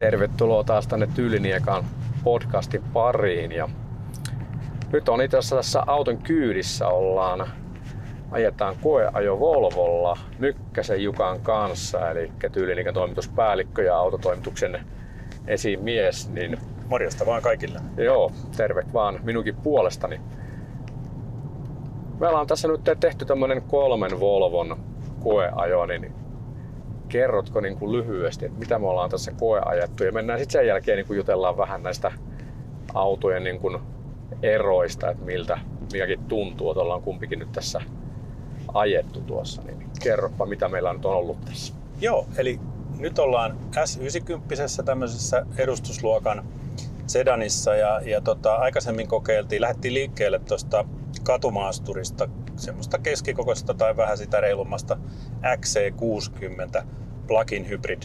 Tervetuloa taas tänne Tyyliniekan podcastin pariin. Ja nyt on itse asiassa tässä auton kyydissä ajetaan koeajo Volvolla Mykkäsen Jukan kanssa, eli Tyyliniekan toimituspäällikkö ja autotoimituksen esimies. Niin, morjesta vaan kaikille. Joo, terve vaan minunkin puolestani. Meillä on tässä nyt tehty tämmöinen 3 Volvon koeajo, niin kerrotko niin kuin lyhyesti, että mitä me ollaan tässä koeajettu, ja mennään sitten sen jälkeen niin kuin jutellaan vähän näistä autojen niin kuin eroista, että miltä mikäkin tuntuu, että ollaan kumpikin nyt tässä ajettu tuossa, niin kerropa mitä meillä nyt on ollut tässä. Joo, eli nyt ollaan S90 tämmöisessä edustusluokan sedanissa ja aikaisemmin lähdettiin liikkeelle tuosta katumaasturista, semmoista keskikokoisesta tai vähän sitä reilummasta XC60 plug-in hybrid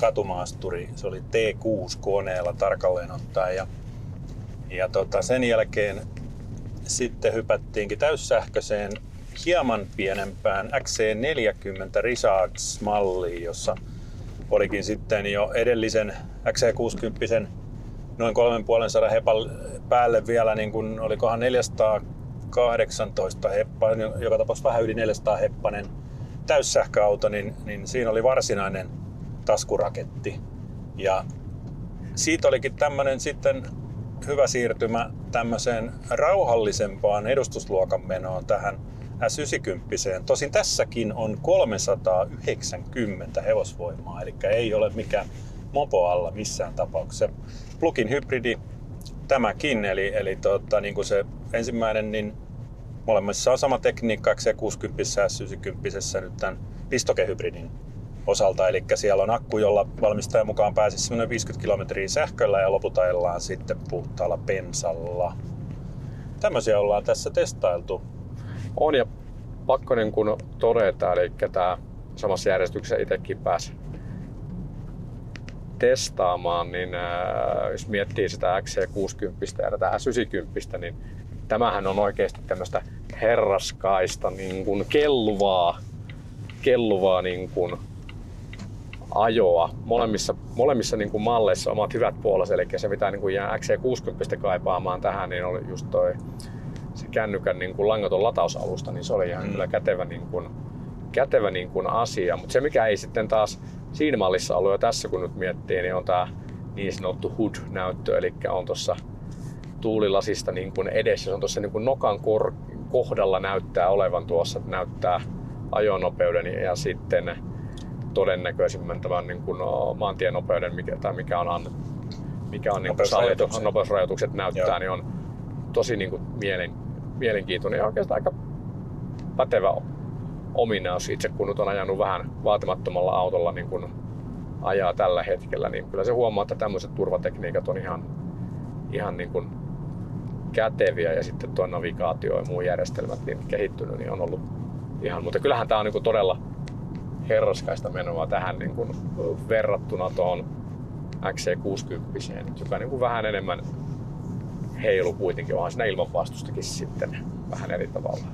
katumaasturi. Se oli T6-koneella tarkalleen ottaen ja sen jälkeen sitten hypättiinkin täyssähköiseen hieman pienempään XC40 Risaax-malliin, jossa olikin sitten jo edellisen XC60 noin 350 hepan päälle vielä, niin kuin olikohan 418 heppaa, joka tapauksessa vähän yli 400 heppainen täyssähköauto, niin siinä oli varsinainen taskuraketti. Ja siitä olikin tämmöinen sitten hyvä siirtymä tämmöiseen rauhallisempaan edustusluokan menoon tähän S90. Tosin tässäkin on 390 hevosvoimaa, eli ei ole mikään mopo alla missään tapauksessa. Plug-in hybridi tämäkin, eli niin kuin se ensimmäinen, niin molemmissa on sama tekniikka XC60 ja S90 nyt tämän pistokehybridin osalta. Eli siellä on akku, jolla valmistajan mukaan pääsisi semmoinen 50 kilometriä sähköllä ja loput ajellaan sitten puhtaalla bensalla. Tämmöisiä ollaan tässä testailtu. On, ja pakko niin kuin todeta, eli tämä samassa järjestyksessä itsekin pääsi testaamaan, niin jos miettii sitä XC60 ja tätä S90, niin tämähän on oikeasti tämmöistä herraskaista niin kuin kelluvaa niin kuin ajoa. Molemmissa niin kuin malleissa omat hyvät puolensa, eli se mitä niin kuin jää XC60 kaipaamaan tähän, niin oli just toi se kännykän niin kuin langaton latausalusta, niin se oli ihan kyllä kätevä niin kuin asia. Mutta se mikä ei sitten taas siinä mallissa ollut jo tässä, kun nyt miettii, niin on tämä niin sanottu HUD-näyttö, eli on tuossa tuulilasista niin kuin edessä, se on tuossa niin kuin nokan kohdalla näyttää olevan tuossa, että näyttää ajonopeuden ja sitten todennäköisimmin tämän niin kuin maantienopeuden, mikä on niin kuin sallittu, nopeusrajoitukset näyttää. Joo. Niin on tosi niin kuin mielenkiintoinen ja oikeastaan aika pätevä ominaus. Itse kun nyt on ajanut vähän vaatimattomalla autolla niin kuin ajaa tällä hetkellä, niin kyllä se huomaa, että tämmöiset turvatekniikat on ihan niin kuin käteviä, ja sitten tuo navigaatio ja muu järjestelmät niin kehittynyt, niin on ollut ihan, mutta kyllähän tämä on niin kuin todella herraskaista menoa tähän niin kuin verrattuna tuohon XC60, joka niin kuin vähän enemmän heilu kuitenkin, onhan siinä ilmanpaastustakin sitten vähän eri tavalla.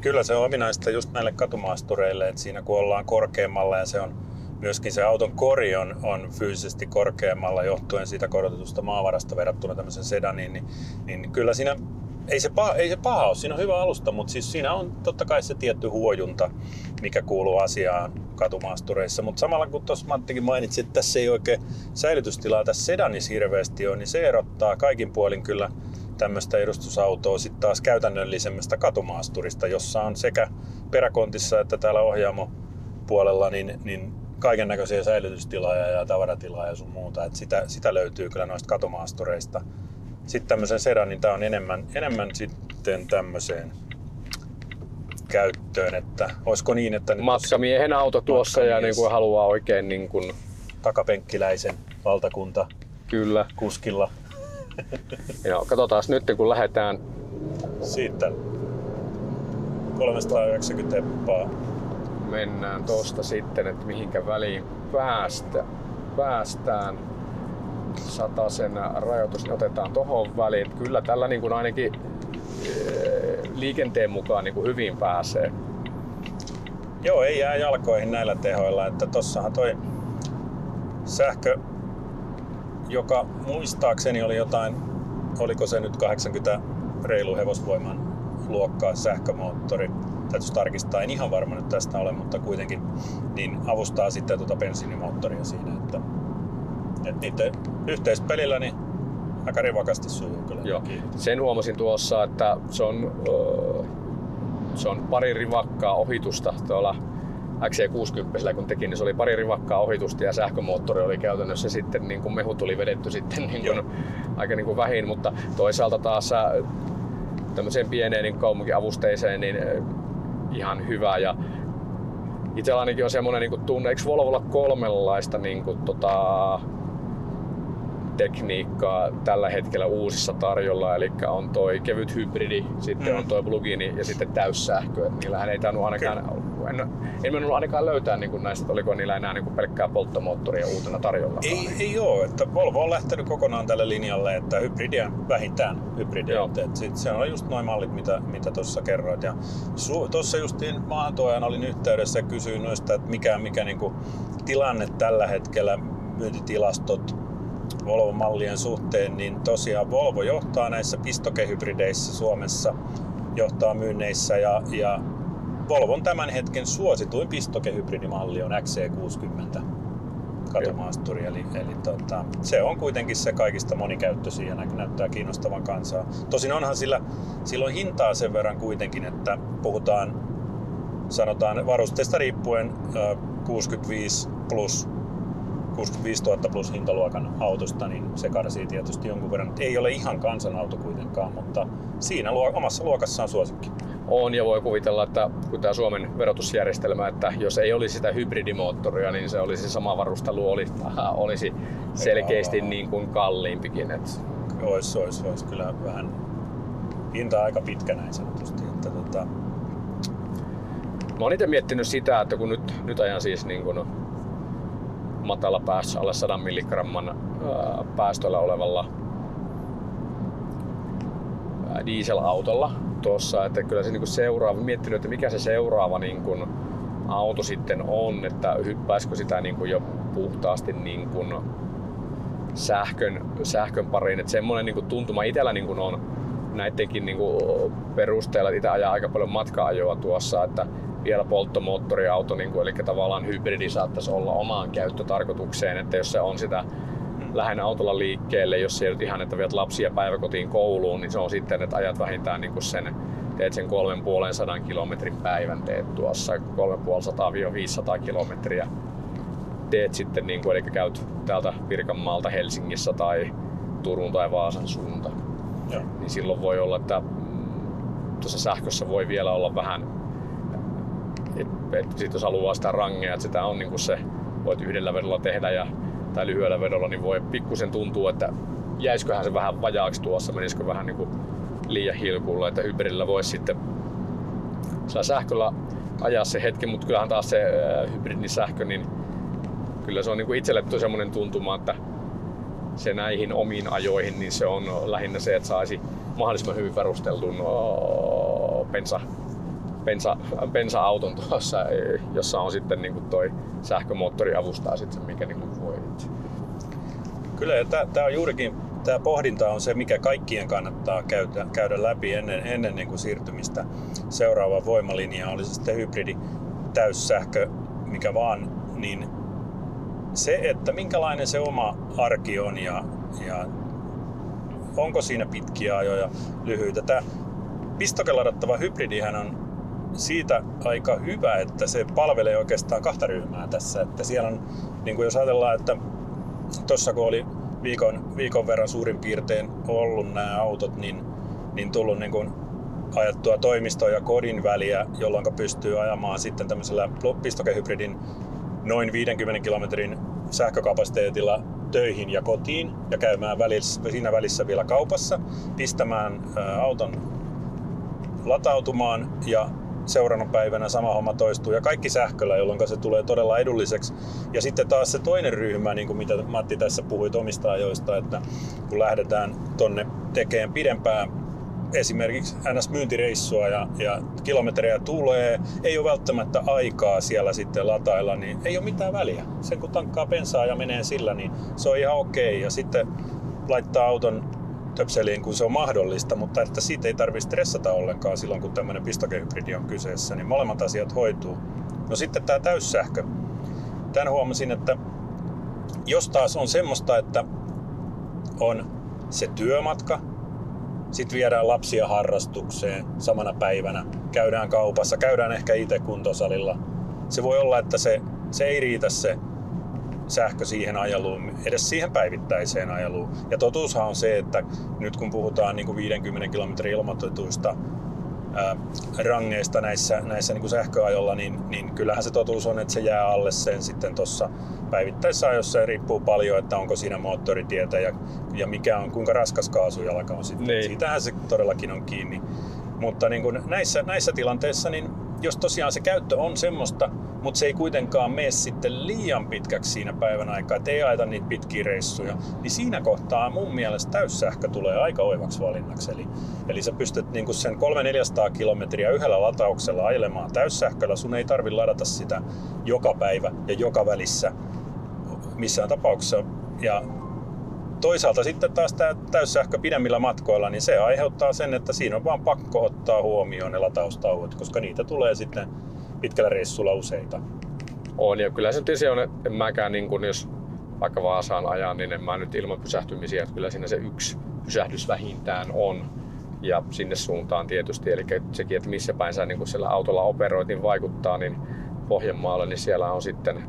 Kyllä se on ominaista just näille katumaastureille, että siinä kun ollaan korkeammalla ja se on myöskin se auton kori on fyysisesti korkeammalla johtuen siitä korotetusta maavarasta verrattuna tämmöisen sedaniin, niin kyllä siinä ei se paha ole, siinä on hyvä alusta, mutta siis siinä on totta kai se tietty huojunta, mikä kuuluu asiaan katumaastureissa. Mutta samalla kun tuossa Mattikin mainitsi, että tässä ei oikein säilytystilaa tässä sedanissa hirveästi ole, niin se erottaa kaikin puolin kyllä tämmöistä edustusautoa sitten taas käytännöllisemmästä katumaasturista, jossa on sekä peräkontissa että täällä ohjaamopuolella niin kaiken näköisiä säilytystilaa ja tavaratilaa ja sun muuta. Et sitä löytyy kyllä noista katumaastureista. Sitten tämmöisen sedanin tää on enemmän sitten tämmöiseen käyttöön, että olisiko niin, että matkamiehen auto tuossa ja niin kuin haluaa oikein niin kuin takapenkkiläisen valtakunta kyllä kuskilla. Joo, katsotaas nyt kun lähdetään siitä 390 heppaa. Mennään tosta sitten, että mihinkä väliin päästään. Satasen rajoitus otetaan tohon väliin. Kyllä tällä niin kuin ainakin liikenteen mukaan niin kuin hyvin pääsee. Joo, ei jää jalkoihin näillä tehoilla, että tossahan toi sähkö joka muistaakseni oli jotain, oliko se nyt 80 reilu hevosvoiman luokkaa sähkömoottori. Täytyisi tarkistaa, en ihan varma nyt tästä ole, mutta kuitenkin niin avustaa sitten tuota bensiinimoottoria siinä, että niiden yhteispelillä niin aika rivakasti sujuu kyllä. Joo. Sen huomasin tuossa, että se on pari rivakkaa ohitusta tuolla XC60, kun teki, niin se oli pari rivakkaa ohitusta ja sähkömoottori oli käytännössä sitten, niin kuin mehu tuli vedetty sitten niin kuin, aika niin kuin vähin, mutta toisaalta taas tämmöiseen pieneen niin kaupunkiavusteiseen niin ihan hyvä. Ja itsellä ainakin on semmoinen niin kuin tunne, eikö Volvolla kolmenlaista niin kuin, tekniikkaa tällä hetkellä uusissa tarjolla, eli on toi kevyt hybridi, sitten on toi plug-in ja sitten täyssähkö. Niillähän ei tainnut ainakaan, en mennyt ainakaan löytää niin kuin näistä, oliko niillä enää niin kuin pelkkää polttomoottoria uutena tarjolla. Ei ole, että Volvo on lähtenyt kokonaan tälle linjalle, että hybridiä vähintään hybridiä. Se on just noin mallit, mitä tuossa kerroit. Tuossa justiin maahantuojana olin yhteydessä ja kysyin noista, että mikä niin kuin tilanne tällä hetkellä, myyntitilastot Volvo-mallien suhteen, niin tosiaan Volvo johtaa näissä pistokehybrideissä Suomessa, johtaa myynneissä ja Volvon tämän hetken suosituin pistokehybridimalli on XC60 katumaasturi, eli se on kuitenkin se kaikista monikäyttöisiä ja näyttää kiinnostavan kansaa. Tosin onhan sillä on hintaa sen verran kuitenkin, että puhutaan, sanotaan varusteista riippuen 65 plus 65 000 plus hintaluokan autosta, niin se karsii tietysti jonkun verran. Ei ole ihan kansanauto kuitenkaan, mutta siinä omassa luokassaan suosikki. On ja voi kuvitella, että kun tämä Suomen verotusjärjestelmä, että jos ei olisi sitä hybridimoottoria, niin se olisi sama varustelu, olisi selkeästi niin kuin kalliimpikin. Olisi kyllä vähän hinta aika pitkä näin sanotusti. Mä oon itse miettinyt sitä, että kun nyt ajan siis niin kuin matala päässä alle 100 milligramman päästöllä olevalla dieselautolla tuossa, että kyllä se niin kuin seuraava, miettinyt, että mikä se seuraava niin kuin auto sitten on, että hyppäisikö sitä niin kuin jo puhtaasti niin kuin sähkön pariin, että semmoinen niin kuin tuntuma itsellä niin kuin on näidenkin niin kuin perusteella, että itse ajaa aika paljon matka-ajoa tuossa, että vielä polttomoottoriauto, niin kuin, eli tavallaan hybridi saattaisi olla omaan käyttötarkoitukseen, että jos se on sitä lähinnä autolla liikkeelle, jos ei nyt ihan, että viet lapsia päiväkotiin kouluun, niin se on sitten, että ajat vähintään niin kuin teet sen 350 kilometrin päivän, teet tuossa 350-500 kilometriä, teet sitten, niin kuin, eli käyt täältä Pirkanmaalta Helsingissä tai Turun tai Vaasan suuntaan, niin silloin voi olla, että tuossa sähkössä voi vielä olla vähän. Sitten jos haluaa sitä rangea, että sitä on niin kuin se voit yhdellä vedolla tehdä tai lyhyellä vedolla, niin voi pikkusen tuntua, että jäisköhän se vähän vajaaksi tuossa, menisikö vähän niin kuin liian hilkulla, että hybridillä voisi sitten sähköllä ajaa se hetki, mutta kyllähän taas se hybridisähkö, niin kyllä se on niin kuin itselle semmoinen tuntuma, että se näihin omiin ajoihin, niin se on lähinnä se, että saisi mahdollisimman hyvin perusteltun bensa-auton tuossa, jossa on sitten niin kuin toi sähkömoottori avustaa sitten sen, mikä niin kuin voi. Kyllä, ja tämä on juurikin, tämä pohdinta on se, mikä kaikkien kannattaa käydä läpi ennen niin kuin siirtymistä seuraavaan voimalinjaan, oli se sitten hybridi, täyssähkö, mikä vaan, niin se, että minkälainen se oma arki on ja onko siinä pitkiä ajoja, lyhyitä. Tämä pistokkeladattava hybridihän on siitä aika hyvä, että se palvelee oikeastaan kahta ryhmää tässä, että siellä on, niin kuin jos ajatellaan, että tuossa kun oli viikon verran suurin piirtein ollut nämä autot, niin tullut niin kuin ajattua toimistoon ja kodin väliä, jolloin pystyy ajamaan sitten tämmöisellä pistokehybridin noin 50 kilometrin sähkökapasiteetilla töihin ja kotiin ja käymään siinä välissä vielä kaupassa, pistämään auton latautumaan ja seuraavan päivänä sama homma toistuu ja kaikki sähköllä, jolloin se tulee todella edulliseksi. Ja sitten taas se toinen ryhmä, niin kuin mitä Matti tässä puhui omista ajoista, että kun lähdetään tonne tekemään pidempää esimerkiksi NS-myyntireissua ja kilometrejä tulee, ei ole välttämättä aikaa siellä sitten latailla, niin ei ole mitään väliä. Sen kun tankkaa bensaa ja menee sillä, niin se on ihan okei. Ja sitten laittaa auton töpseliin, kun se on mahdollista, mutta että siitä ei tarvitse stressata ollenkaan silloin, kun tämmöinen pistokehybridi on kyseessä, niin molemmat asiat hoituu. No sitten tämä täyssähkö. Tän huomasin, että jos taas on semmoista, että on se työmatka, sitten viedään lapsia harrastukseen samana päivänä, käydään kaupassa, käydään ehkä itse kuntosalilla. Se voi olla, että se ei riitä se sähkö siihen ajeluun, edes siihen päivittäiseen ajeluun. Ja totuushan on se, että nyt kun puhutaan niin kuin 50 kilometrin ilmoitetuista rangeista näissä niin kuin sähköajolla, niin kyllähän se totuus on, että se jää alle sen sitten tuossa päivittäisessä ajossa. Riippuu paljon, että onko siinä moottoritietä ja mikä on, kuinka raskas kaasujalka on sitten. Niin. Siitähän se todellakin on kiinni. Mutta niin kuin näissä tilanteissa, niin jos tosiaan se käyttö on semmoista, mutta se ei kuitenkaan mene sitten liian pitkäksi siinä päivän aikaa, ettei ajeta niitä pitkiä reissuja, niin siinä kohtaa mun mielestä täyssähkö tulee aika oivaksi valinnaksi. Eli sä pystyt niinku sen 300-400 kilometriä yhdellä latauksella ajelemaan täyssähköllä, sun ei tarvitse ladata sitä joka päivä ja joka välissä missään tapauksessa. Ja toisaalta sitten taas tämä täyssähkö pidemmillä matkoilla, niin se aiheuttaa sen, että siinä on vaan pakko ottaa huomioon ne lataustauot, koska niitä tulee sitten pitkällä reissulla useita. On, ja kyllä se tietysti on, että en mäkään, niin kun jos vaikka Vaasaan ajan, niin en mä nyt ilman pysähtymisiä, että kyllä siinä se yksi pysähdys vähintään on. Ja sinne suuntaan tietysti, eli sekin, että missä päin sä niin kun siellä autolla operoit, niin vaikuttaa, niin Pohjanmaalla, niin siellä on sitten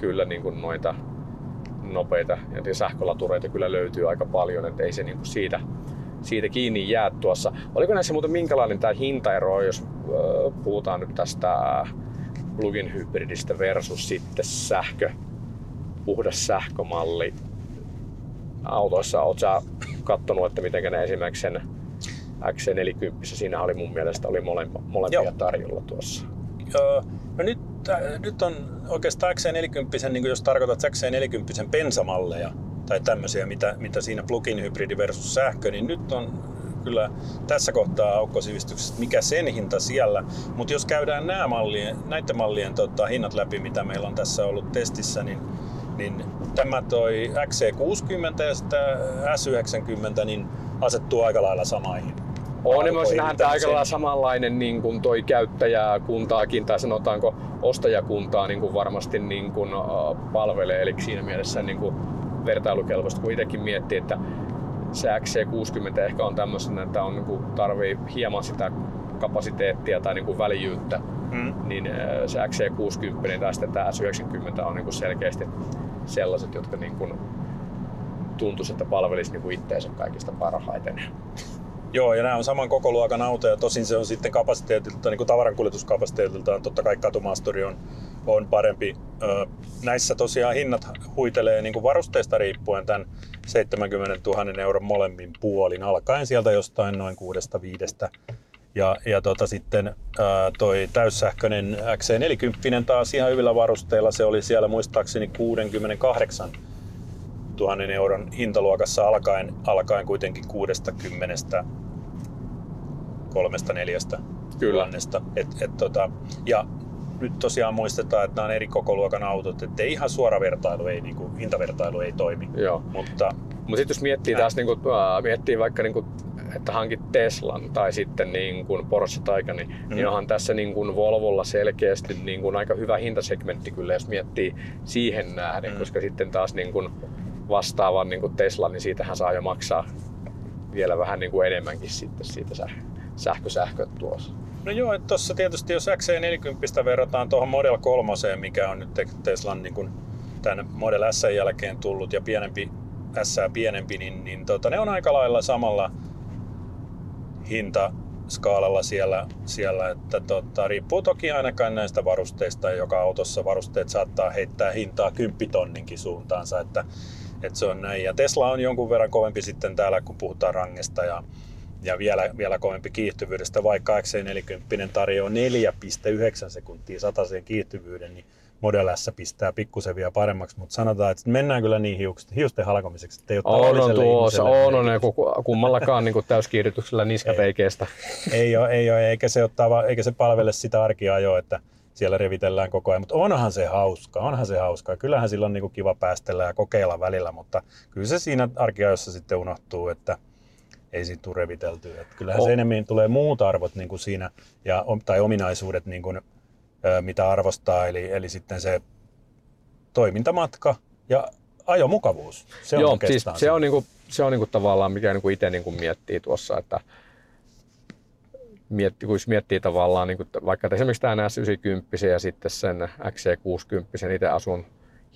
kyllä niin kun noita nopeita ja sähkölatureita kyllä löytyy aika paljon, että ei se niin kun siitä kiinni jää tuossa. Oliko näissä muuten minkälainen tämä hintaero, jos puhutaan nyt tästä plug-in hybridistä versus sitten puhdas sähkömalli autoissa? Oletko sä kattonut, että miten ne esimerkiksi sen XC40, siinä oli mun mielestä molempia Joo. tarjolla tuossa? No nyt on oikeastaan XC40, niin jos tarkoitat XC40 bensamalleja, tai tämmöisiä, mitä siinä plug-in hybridi versus sähkö, niin nyt on kyllä tässä kohtaa aukkosivistyksessä, mikä sen hinta siellä. Mutta jos käydään näiden mallien hinnat läpi, mitä meillä on tässä ollut testissä, niin tämä toi XC60 ja sitä S90 niin asettuu aika lailla samaihin. On, niin voisi nähdä aika lailla samanlainen niin kuin toi käyttäjäkuntaakin, tai sanotaanko ostajakuntaa niin kuin varmasti niin kuin palvelee, eli siinä mielessä niin kuin vertailukelpoista, kun itsekin miettii, että se XC60 ehkä on tämmöisenä, että on, niin tarvii hieman sitä kapasiteettia tai niin väljyyttä, niin se XC60 tai sitten tämä S90 on niin selkeästi sellaiset, jotka niin tuntuisi, että palvelisi niin itseensä kaikista parhaiten. Joo, ja nämä on saman kokoluokan autoja, tosin se on sitten kapasiteetilta, niin kuin tavarankuljetuskapasiteetiltaan, totta kai katumaasturi on parempi. Näissä tosiaan hinnat huitelee niin kuin varusteista riippuen tämän 70 000 euron molemmin puolin, alkaen sieltä jostain noin 6-5. Ja sitten toi täyssähköinen XC40 taas ihan hyvillä varusteilla, se oli siellä muistaakseni 68 000 euron hintaluokassa alkaen kuitenkin 63-4 tulannesta. Ja nyt tosiaan muistetaan, että nämä on eri kokoluokan autot, ettei ihan suora vertailu, ei, niin kuin, hintavertailu ei toimi. Joo. Mutta sitten jos miettii taas, niin kuin, miettii vaikka, niin kuin, että hankit Teslan tai sitten niin kuin Porsche Taycanin, niin onhan tässä niin kuin Volvolla selkeästi niin kuin aika hyvä hintasegmentti kyllä, jos miettii siihen nähden, koska sitten taas niin kuin vastaavan niin kuin Tesla, niin siitähän saa jo maksaa vielä vähän niin kuin enemmänkin sitten siitä sähköt tuossa. No joo, että tuossa tietysti jos XC40 verrataan tuohon Model 3, mikä on nyt Teslan niin kuin tämän Model S jälkeen tullut ja pienempi, niin ne on aika lailla samalla hintaskaalalla siellä että riippuu toki ainakaan näistä varusteista, joka autossa varusteet saattaa heittää hintaa 10 000 suuntaansa, että se on näin. Ja Tesla on jonkun verran kovempi sitten täällä, kun puhutaan rangesta ja vielä kovempi kiihtyvyydestä, vaikka XC40 tarjoaa 4,9 sekuntia sataseen kiihtyvyyden, niin Model S pistää pikkusen vielä paremmaksi, mutta sanotaan, että mennään kyllä niin hiusten halkomiseksi, että ei ole tavalliselle ihmiselle. On ne, kummallakaan niin täyskiihdytyksellä niskat ei kestä. Ei ole, eikä se palvele sitä arkiajoa, että siellä revitellään koko ajan, mutta onhan se hauskaa. Kyllähän sillä on niin kuin kiva päästellä ja kokeilla välillä, mutta kyllä se siinä arkiajossa sitten unohtuu, että ei siitä tule reviteltyä. Että kyllähän se enemmän tulee muut arvot niin kuin siinä, tai ominaisuudet, niin kuin, mitä arvostaa, eli sitten se toimintamatka ja ajomukavuus. Se on oikeastaan. Siis se on tavallaan, mikä niin kuin itse niin kuin miettii tuossa, että kun miettii tavallaan, niin kuin, vaikka esimerkiksi tämän S90 ja sitten sen XC60, itse asun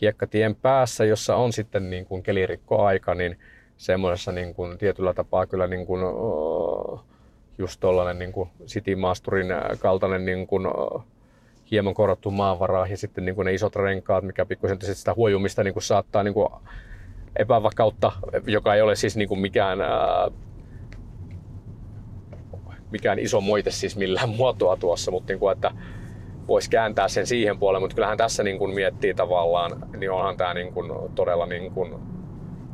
hiekkatien päässä, jossa on sitten niin kuin kelirikkoaika, niin semmoisessa niin kuin tietyllä tapaa kyllä niin kuin, just tollainen niin kuin Citymaasturin kaltainen niin kuin, hieman korottu maanvara ja sitten niin kuin ne isot renkaat, mikä pikkuisen sitä huojumista niin kuin saattaa niin kuin epävakautta, joka ei ole siis niin kuin mikään iso moite siis millään muotoa tuossa, mutta niin kuin, että voisi kääntää sen siihen puolelle, mutta kyllähän tässä niin kuin miettii tavallaan, niin onhan tämä niin kuin todella niin kuin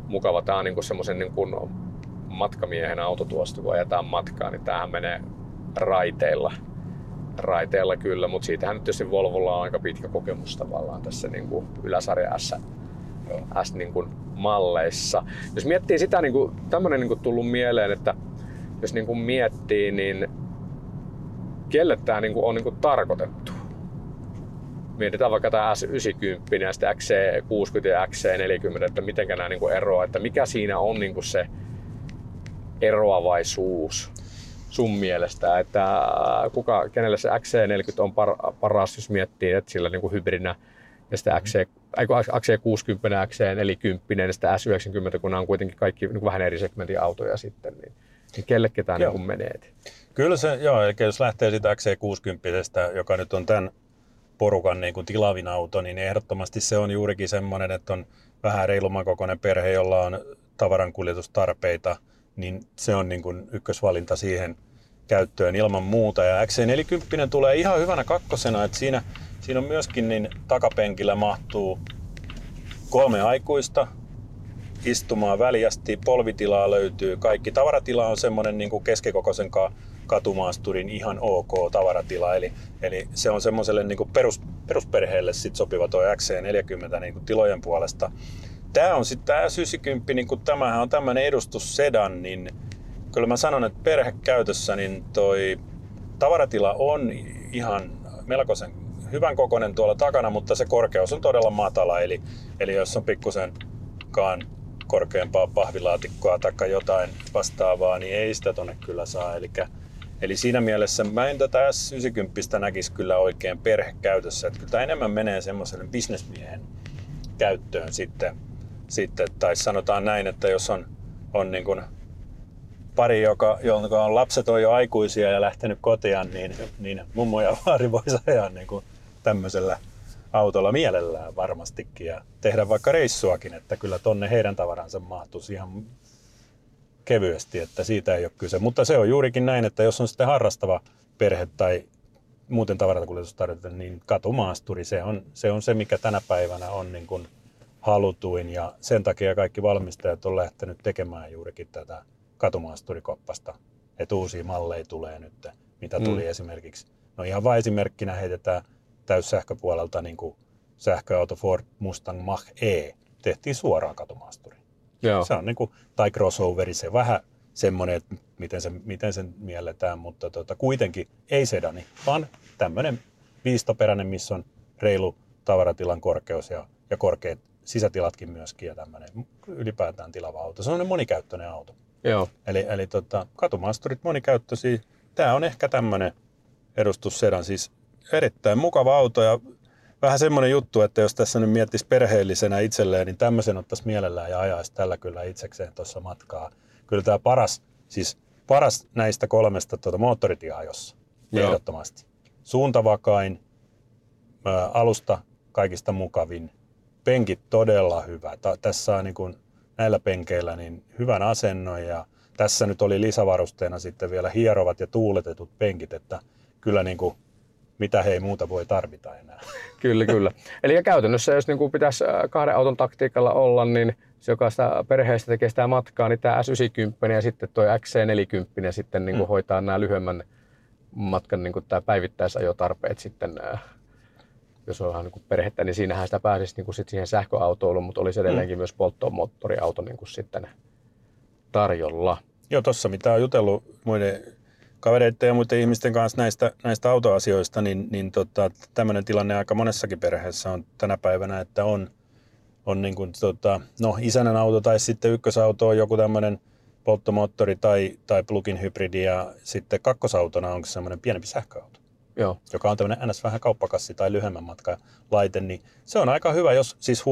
mukava. Tämä on niin kuin semmoisen niin kuin matkamiehen auto tuosta, kun ajetaan matkaa, niin tämähän menee raiteilla kyllä, mutta siitähän nyt tietysti Volvolla on aika pitkä kokemus tavallaan tässä niin kuin yläsarja S niin kuin malleissa. Jos miettii sitä, niin kuin, tämmöinen niin kuin tullut mieleen, että jos niin kuin miettii, niin kelle tämä niin kuin on niin kuin tarkoitettu? Mietitään vaikka tämä S90 ja sitten XC60 ja XC40, että miten nämä niin kuin eroaa, että mikä siinä on niin kuin se eroavaisuus sun mielestä, että kenelle se XC40 on paras, jos miettii, että sillä niin kuin hybridinä ja sitten XC60 ja XC40 ja sitten S90, kun nämä on kuitenkin kaikki niin kuin vähän eri segmentin autoja sitten, niin kellekin tämä niin menee? Kyllä se, joo, eli jos lähtee siitä XC60, joka nyt on tämän porukan niin kuin tilavin auto, niin ehdottomasti se on juurikin semmoinen, että on vähän reilumman kokoinen perhe, jolla on tavarankuljetustarpeita, niin se on niin kuin ykkösvalinta siihen käyttöön ilman muuta. Ja XC40 tulee ihan hyvänä kakkosena, että siinä on myöskin niin takapenkillä mahtuu 3 aikuista istumaan väljästi, polvitilaa löytyy, kaikki tavaratila on semmoinen niin kuin keskikokoisen katumaasturin ihan ok tavaratila, eli se on semmoiselle niin kuin perusperheelle sit sopiva tuo XC40 niin kuin tilojen puolesta. Tämä on sitten tämä S90, niin kun tämähän on tämmöinen edustussedan, niin kyllä mä sanon, että perhekäytössä niin toi tavaratila on ihan melkoisen hyvän kokoinen tuolla takana, mutta se korkeus on todella matala, eli jos on pikkusenkaan korkeampaa pahvilaatikkoa tai jotain vastaavaa, niin ei sitä tonne kyllä saa. Eli siinä mielessä mä en tätä S90 näkisi kyllä oikein perhekäytössä, että kyllä tämä enemmän menee semmoiselle bisnesmiehen käyttöön sitten, tai sanotaan näin, että jos on niin kuin pari, jonka on lapset on jo aikuisia ja lähtenyt kotiin, niin mummo ja vaari voisi ajaa niin kuin tämmöisellä autolla mielellään varmastikin ja tehdä vaikka reissuakin, että kyllä tonne heidän tavaransa mahtuisi ihan kevyesti, että siitä ei ole kyse. Mutta se on juurikin näin, että jos on sitten harrastava perhe tai muuten tavarakuljetus tarjotaan, niin katumaasturi, se on se, mikä tänä päivänä on niin kuin halutuin, ja sen takia kaikki valmistajat on lähtenyt tekemään juurikin tätä katumaasturikoppasta, että uusia malleja tulee nyt, mitä tuli esimerkiksi. No ihan vain esimerkkinä heitetään täyssähköpuolelta niin kuin sähköauto Ford Mustang Mach-E tehtiin suoraan katumaasturiin. Joo. Se on niin kuin, tai crossoveri, se vähän semmoinen, että miten sen mielletään, mutta kuitenkin ei sedani, vaan tämmöinen viistoperäinen, missä on reilu tavaratilan korkeus ja korkeat sisätilatkin myöskin ja tämmöinen ylipäätään tilava auto. Se on monikäyttöinen auto. Joo. Eli katumaasturit monikäyttöisiä. Tämä on ehkä tämmöinen edustussedan, siis erittäin mukava auto ja vähän semmoinen juttu, että jos tässä nyt miettisi perheellisenä itselleen, niin tämmöisen ottaisi mielellään ja ajaisi tällä kyllä itsekseen tuossa matkaa. Kyllä tämä paras näistä kolmesta moottoritieajossa, ehdottomasti. Suuntavakain, alusta kaikista mukavin, penkit todella hyvä. Tässä on niin kuin näillä penkeillä niin hyvän asennon ja tässä nyt oli lisävarusteena sitten vielä hierovat ja tuuletetut penkit, että kyllä niin kuin mitä he ei muuta voi tarvita enää. Kyllä, kyllä. Eli käytännössä, jos niin pitäisi kahden auton taktiikalla olla, niin se, joka sitä perheestä tekee sitä matkaa, niin tämä S90 ja sitten tuo XC40 sitten niin hoitaa nämä lyhyemmän matkan niin tämä päivittäisajotarpeet sitten. Jos ollaan niin perhettä, niin siinähän sitä pääsisi niin sit siihen sähköautoiluun, mutta olisi edelleenkin myös polttomoottoriauto niin sitten tarjolla. Joo, tuossa mitä on jutellut muiden kavereiden ja muiden ihmisten kanssa näistä autoasioista, niin tämmöinen tilanne aika monessakin perheessä on tänä päivänä, että on niin kuin, isänän auto tai sitten ykkösauto on joku tämmöinen polttomoottori tai plug-in hybridi ja sitten kakkosautona onko semmoinen pienempi sähköauto. Joo. Joka on tämmöinen ns. Vähän kauppakassi tai lyhyemmän matkan laite, niin se on aika hyvä, jos siis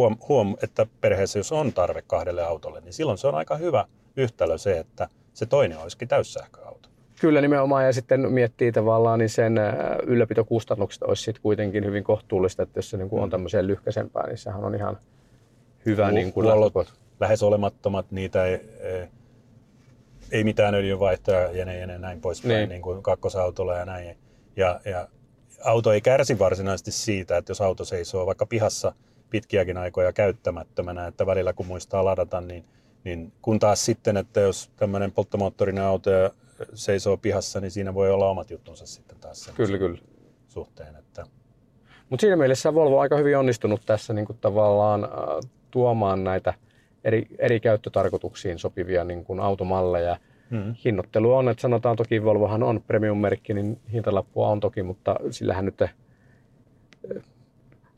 että perheessä jos on tarve kahdelle autolle, niin silloin se on aika hyvä yhtälö se, että se toinen olisikin täyssähköauto. Kyllä nimenomaan, ja sitten miettii tavallaan, niin sen ylläpitokustannukset olisi sitten kuitenkin hyvin kohtuullista, että jos se niin kuin on tämmöiseen lyhkäisempään, niin sehän on ihan hyvä. Lähes olemattomat, niitä ei mitään öljynvaihtoja ja näin poispäin, niin kuin kakkosautolla ja näin. Ja auto ei kärsi varsinaisesti siitä, että jos auto seisoo vaikka pihassa pitkiäkin aikoja käyttämättömänä, että välillä kun muistaa ladata, niin kun taas sitten, että jos tämmöinen polttomoottorinen auto seisoo pihassa, niin siinä voi olla omat juttunsa sitten taas sen suhteen. Että... Mutta siinä mielessä Volvo on aika hyvin onnistunut tässä niin kuin tavallaan tuomaan näitä eri käyttötarkoituksiin sopivia niin kuin automalleja. Hinnoittelu on, että sanotaan toki Volvohan on premium-merkki, niin hintalappua on toki, mutta sillähän nyt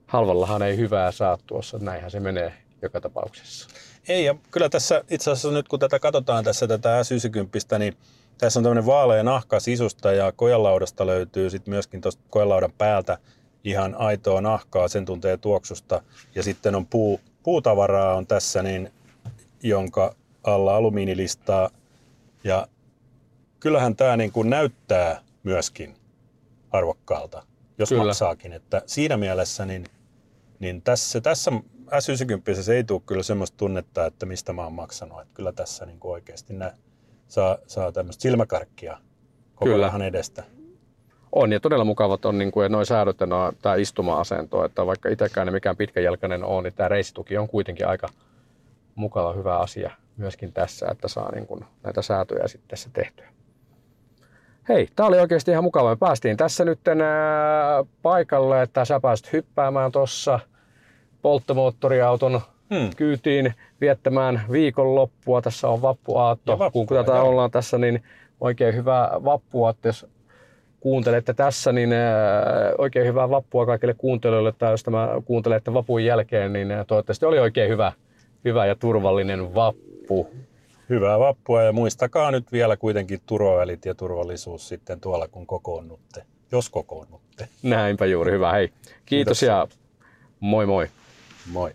halvallahan ei hyvää saa tuossa, näinhän se menee joka tapauksessa. Ei, ja kyllä tässä itse asiassa nyt kun tätä katsotaan tässä tätä S90, niin tässä on tämmöinen vaalea nahka sisusta ja koelaudasta löytyy sitten myöskin tuosta koelaudan päältä ihan aitoa nahkaa, sen tuntee tuoksusta ja sitten on puutavaraa on tässä, niin, jonka alla alumiinilistaa. Ja kyllähän tämä niin kuin näyttää myöskin arvokkaalta, jos maksaakin. Että siinä mielessä niin tässä S90 ei tule kyllä semmoista tunnetta, että mistä mä oon maksanut. Että kyllä tässä niin kuin oikeasti saa tämmöistä silmäkarkkia koko ajan edestä. On ja todella mukavat on niin kuin nuo säädöt ja tämä istuma-asento. Että vaikka itsekään ei mikään pitkäjalkainen ole, niin tämä reisituki on kuitenkin aika mukava hyvä asia. Myöskin tässä, että saa niin kuin näitä säätöjä sitten tässä tehtyä. Hei, tää oli oikeasti ihan mukava. Me päästiin tässä nyt paikalle, että sä pääsit hyppäämään tuossa polttomoottoriauton kyytiin viettämään viikonloppua. Tässä on vappuaatto. Kun tätä ollaan tässä, niin oikein hyvää vappua. Jos kuuntelette tässä, niin oikein hyvää vappua kaikille kuuntelijoille. Tai jos tämä kuuntelette vapun jälkeen, niin toivottavasti oli oikein hyvä ja turvallinen vappu. Hyvää vappua ja muistakaa nyt vielä kuitenkin turvavälit ja turvallisuus sitten tuolla kun kokoonnutte, jos kokoonnutte. Näinpä juuri, hyvä. Hei, kiitos. Ja moi moi. Moi.